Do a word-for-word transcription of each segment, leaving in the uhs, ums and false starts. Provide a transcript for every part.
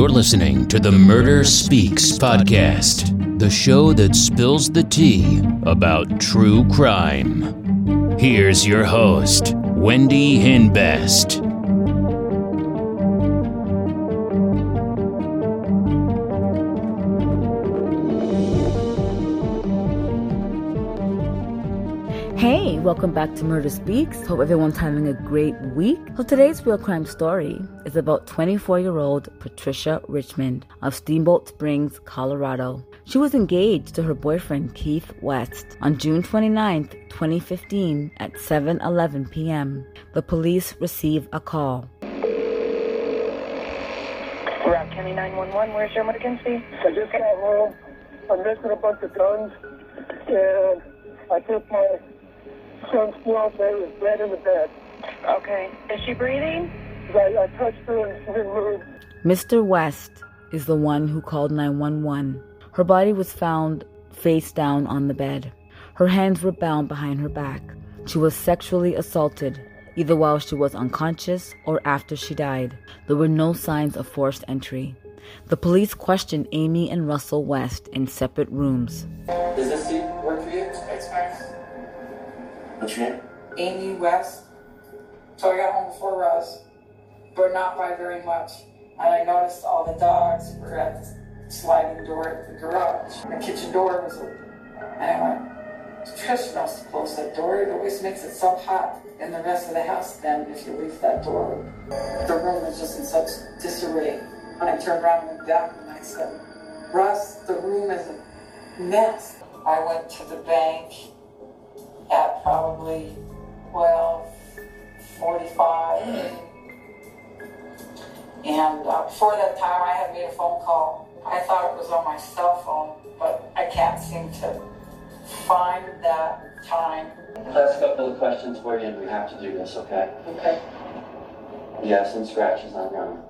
You're listening to the Murder Speaks podcast, the show that spills the tea about true crime. Here's your host, Wendy Hinbest. Hey, welcome back to Murder Speaks. Hope everyone's having a great week. So today's real crime story is about twenty-four-year-old Patricia Richmond of Steamboat Springs, Colorado. She was engaged to her boyfriend, Keith West, on June twenty-ninth, twenty fifteen at seven eleven p.m. The police receive a call. Route County nine one one, where's your emergency? I just got home. I'm missing a bunch of guns, and I took my... son's fiance was dead in the bed. Okay. Is she breathing? I, I touched her and she didn't move. Mister West is the one who called nine one one. Her body was found face down on the bed. Her hands were bound behind her back. She was sexually assaulted, either while she was unconscious or after she died. There were no signs of forced entry. The police questioned Amy and Russell West in separate rooms. Does this seat work for you? X-Max? What's your name? Amy West. So I got home before Russ, but not by very much. And I noticed all the dogs were at the sliding door at the garage. The kitchen door was open. And I went, Trish must close that door. It always makes it so hot in the rest of the house then if you leave that door open. The room was just in such disarray. And I turned around and looked down and I said, Russ, the room is a mess. I went to the bank at probably twelve forty-five, and uh, before that time I had made a phone call. I thought it was on my cell phone, but I can't seem to find that time. Last couple of questions for you, and we have to do this, okay? Okay. Yes, and scratches on your arm.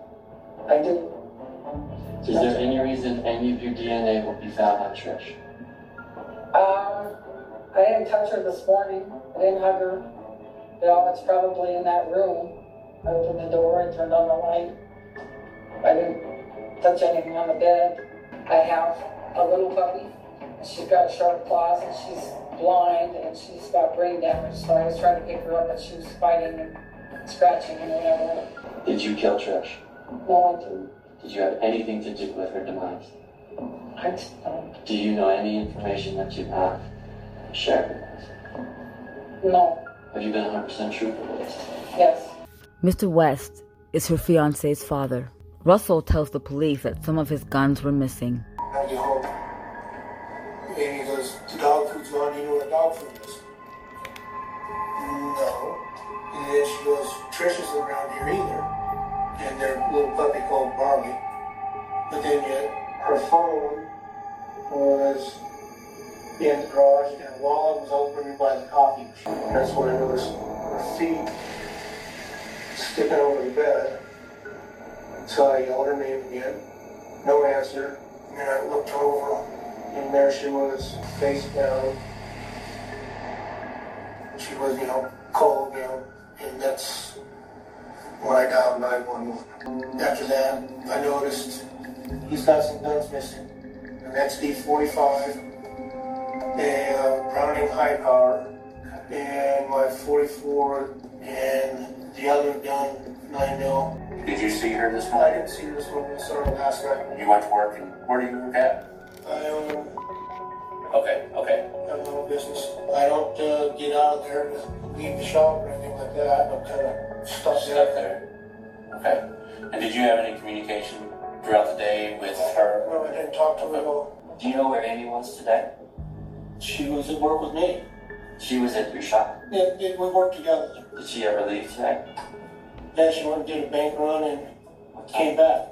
I did. So is there any reason any of your D N A will be found on Trish? Um. I didn't touch her this morning. I didn't hug her. You know, it's probably in that room. I opened the door and turned on the light. I didn't touch anything on the bed. I have a little puppy. She's got sharp claws and she's blind and she's got brain damage. So I was trying to pick her up, but she was fighting and scratching and whatever. Did you kill Trish? No, I didn't. Did you have anything to do with her demise? I didn't. Do you know any information that you have? Sure. No. Have you been one hundred percent truthful? Yes. Mister West is her fiancé's father. Russell tells the police that some of his guns were missing. I get home. Amy goes, the dog food's gone. Do you know what dog food is? No. And then she goes, Trish isn't around here either. And their little puppy called Barley. But then yet, her phone was in the garage, and the wallet was open by the coffee machine. That's when I noticed her feet sticking over the bed. So I yelled her name again. No answer. And then I looked over, and there she was, face down. She was, you know, cold, you know, and that's when I dialed nine one one. After that, I noticed he's got some guns missing. An X D forty-five. A uh, Browning high power, and my forty-four, and the other gun, nine mil. Did you see her this morning? I didn't see her this morning. I saw her last night. You went to work, and where do you work at? I own a... Okay, okay. I own a little business. I don't uh, get out of there and leave the shop or anything like that. I'm kind of stuck there. Okay. And did you have any communication throughout the day with her? No, I didn't talk to her at all. Do you know where Amy was today? She was at work with me. She was at your shop? Yeah, we worked together. Did she ever leave today? Yeah, she went and did a bank run and came back.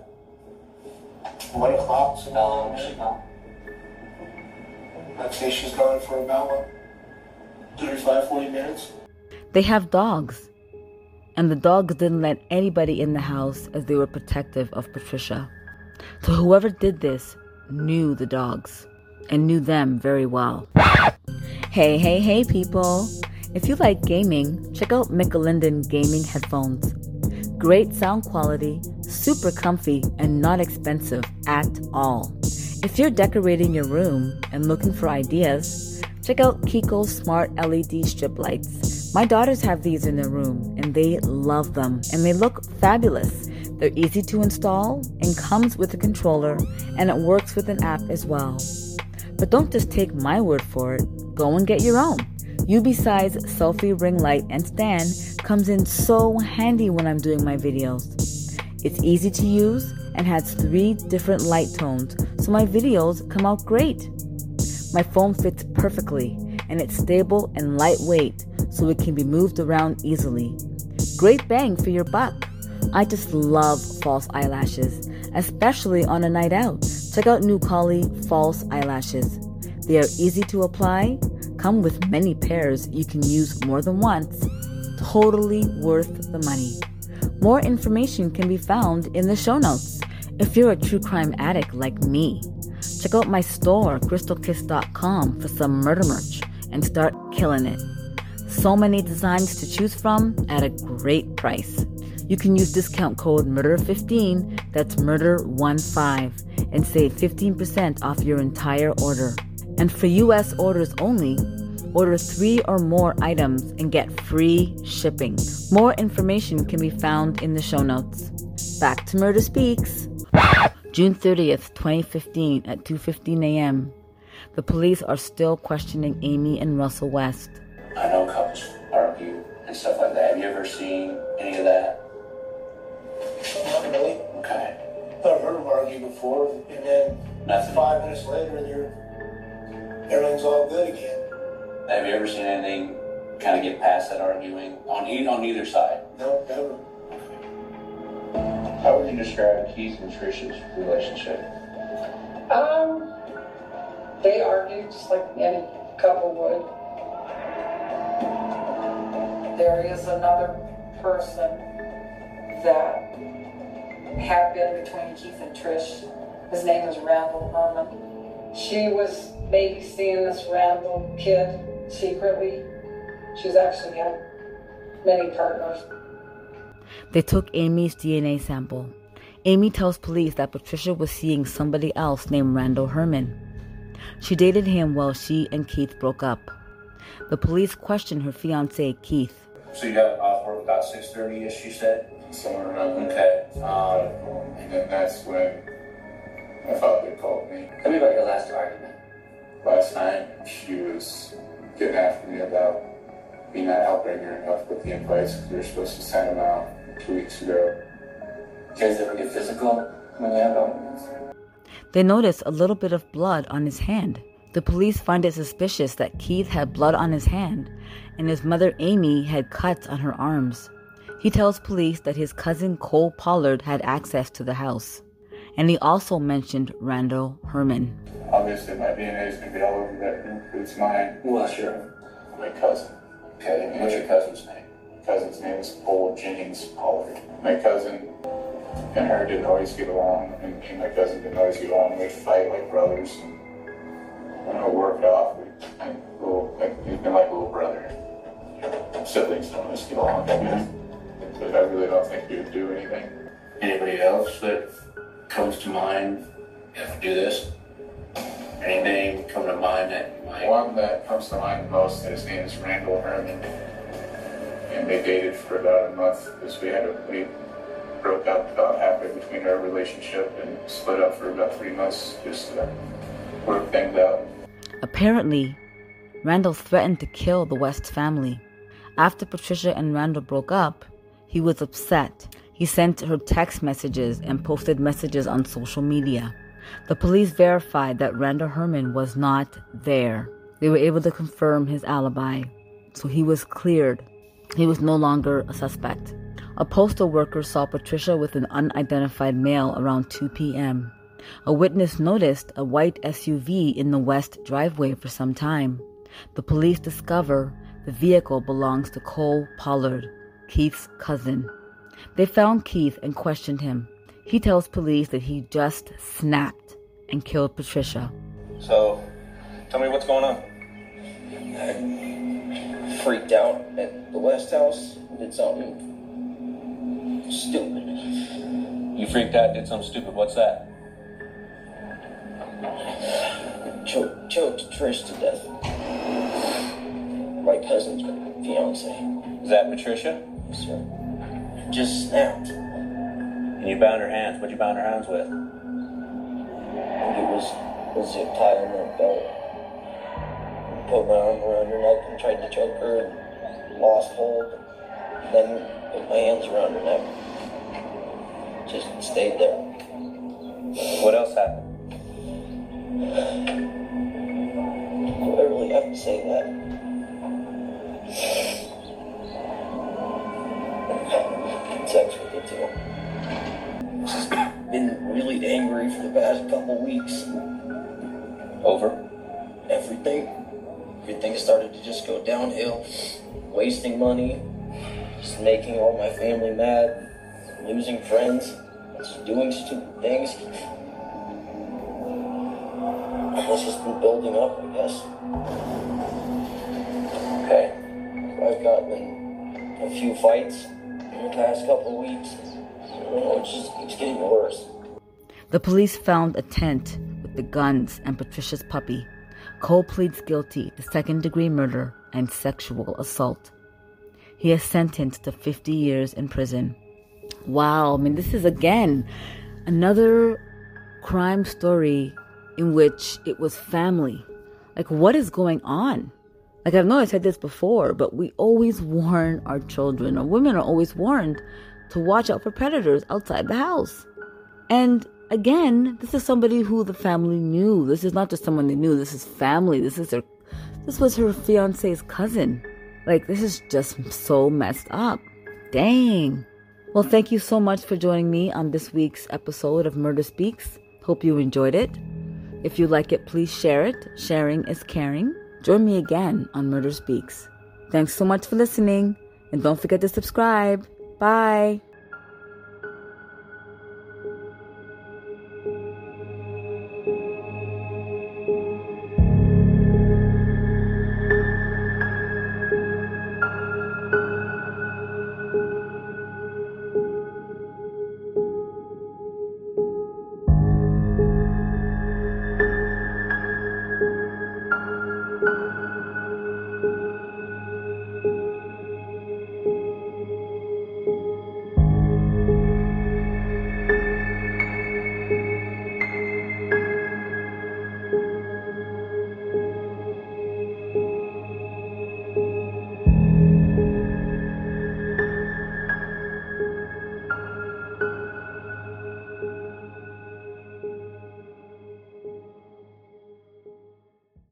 One o'clock. So how long was she gone? I'd say she's gone for about, what, thirty-five, forty minutes. They have dogs. And the dogs didn't let anybody in the house as they were protective of Patricia. So whoever did this knew the dogs. And knew them very well. Hey, hey, hey, people. If you like gaming, check out Micolinden gaming headphones. Great sound quality, super comfy and not expensive at all. If you're decorating your room and looking for ideas, check out Kiko's smart L E D strip lights. My daughters have these in their room and they love them, and they look fabulous. They're easy to install and comes with a controller, and it works with an app as well. But don't just take my word for it. Go and get your own. UBeesize selfie ring light and stand comes in so handy when I'm doing my videos. It's easy to use and has three different light tones, so my videos come out great. My phone fits perfectly, and it's stable and lightweight, so it can be moved around easily. Great bang for your buck. I just love false eyelashes, especially on a night out. Check out New Collie false eyelashes. They are easy to apply, come with many pairs you can use more than once. Totally worth the money. More information can be found in the show notes. If you're a true crime addict like me, check out my store, crystal kiss dot com, for some murder merch and start killing it. So many designs to choose from at a great price. You can use discount code murder fifteen, that's murder fifteen, and save fifteen percent off your entire order. And for U S orders only, order three or more items and get free shipping. More information can be found in the show notes. Back to Murder Speaks. June thirtieth, twenty fifteen at two fifteen a m The police are still questioning Amy and Russell West. I know couples argue and stuff like that. Have you ever seen any of that? Not really. Okay. I've heard them argue before, and then Nothing. five minutes later, they're, everything's all good again. Have you ever seen anything kind of get past that arguing on e- on either side? No, never. Okay. How would you describe Keith and Trish's relationship? Um, they argue just like any couple would. There is another person that had been between Keith and Trish. His name is Randall Herman. She was maybe seeing this Randall kid secretly. She's actually had many partners. They took Amy's D N A sample. Amy tells police that Patricia was seeing somebody else named Randall Herman. She dated him while she and Keith broke up. The police questioned her fiancé, Keith. So you got off work about six thirty-ish, you said? Somewhere around okay. Um, and then that's when my father called me. Tell me about your last argument. Last night, she was getting after me about me not helping her enough with the invites because we were supposed to send them out two weeks ago. You guys ever get physical when they have arguments? They noticed a little bit of blood on his hand. The police find it suspicious that Keith had blood on his hand, and his mother Amy had cuts on her arms. He tells police that his cousin Cole Pollard had access to the house, and he also mentioned Randall Herman. Obviously, my D N A is going to be all over that room. It's mine. Well, sure. My cousin. Okay. What's your cousin's name? My cousin's name is Cole James Pollard. My cousin and her didn't always get along, and me and my cousin didn't always get along. We'd fight like brothers. And when I worked off, we'd like little, like we'd been like little brother. Siblings don't always get along. Mm-hmm. But I really don't think you would do anything. Anybody else that comes to mind if you do this? Anything come to mind that you might? One that comes to mind the most, his name is Randall Herman. And they dated for about a month because we had a, we broke up about halfway between our relationship and split up for about three months just to work things out. Apparently, Randall threatened to kill the West family. After Patricia and Randall broke up, he was upset. He sent her text messages and posted messages on social media. The police verified that Randall Herman was not there. They were able to confirm his alibi, so he was cleared. He was no longer a suspect. A postal worker saw Patricia with an unidentified male around two p.m. A witness noticed a white S U V in the West driveway for some time. The police discover the vehicle belongs to Cole Pollard, Keith's cousin. They found Keith and questioned him. He tells police that he just snapped and killed Patricia. So, tell me what's going on. I freaked out at the West house. Did something stupid. You freaked out, did something stupid. What's that? Choked, choked Trish to death. My cousin's fiance. Is that Patricia? Yes, sir. Just snapped. And you bound her hands. What'd you bound her hands with? I think it was a zip tie on her belt. Put my arm around her neck and tried to choke her and lost hold. And then put my hands around her neck. Just stayed there. What else happened? I really have to say that. Sex with it too. Just been really angry for the past couple weeks. Over? Everything. Everything started to just go downhill. Wasting money. Just making all my family mad. Losing friends, doing stupid things. This has been building up, I guess. Okay. I've gotten in a few fights in the past couple of weeks. It's just it's getting worse. The police found a tent with the guns and Patricia's puppy. Cole pleads guilty to second-degree murder and sexual assault. He is sentenced to fifty years in prison. Wow, I mean, this is, again, another crime story in which it was family. Like, what is going on? Like, I know I said this before, but we always warn our children, or women are always warned to watch out for predators outside the house. And, again, this is somebody who the family knew. This is not just someone they knew. This is family. This is her, this was her fiancé's cousin. Like, this is just so messed up. Dang. Well, thank you so much for joining me on this week's episode of Murder Speaks. Hope you enjoyed it. If you like it, please share it. Sharing is caring. Join me again on Murder Speaks. Thanks so much for listening, and don't forget to subscribe. Bye.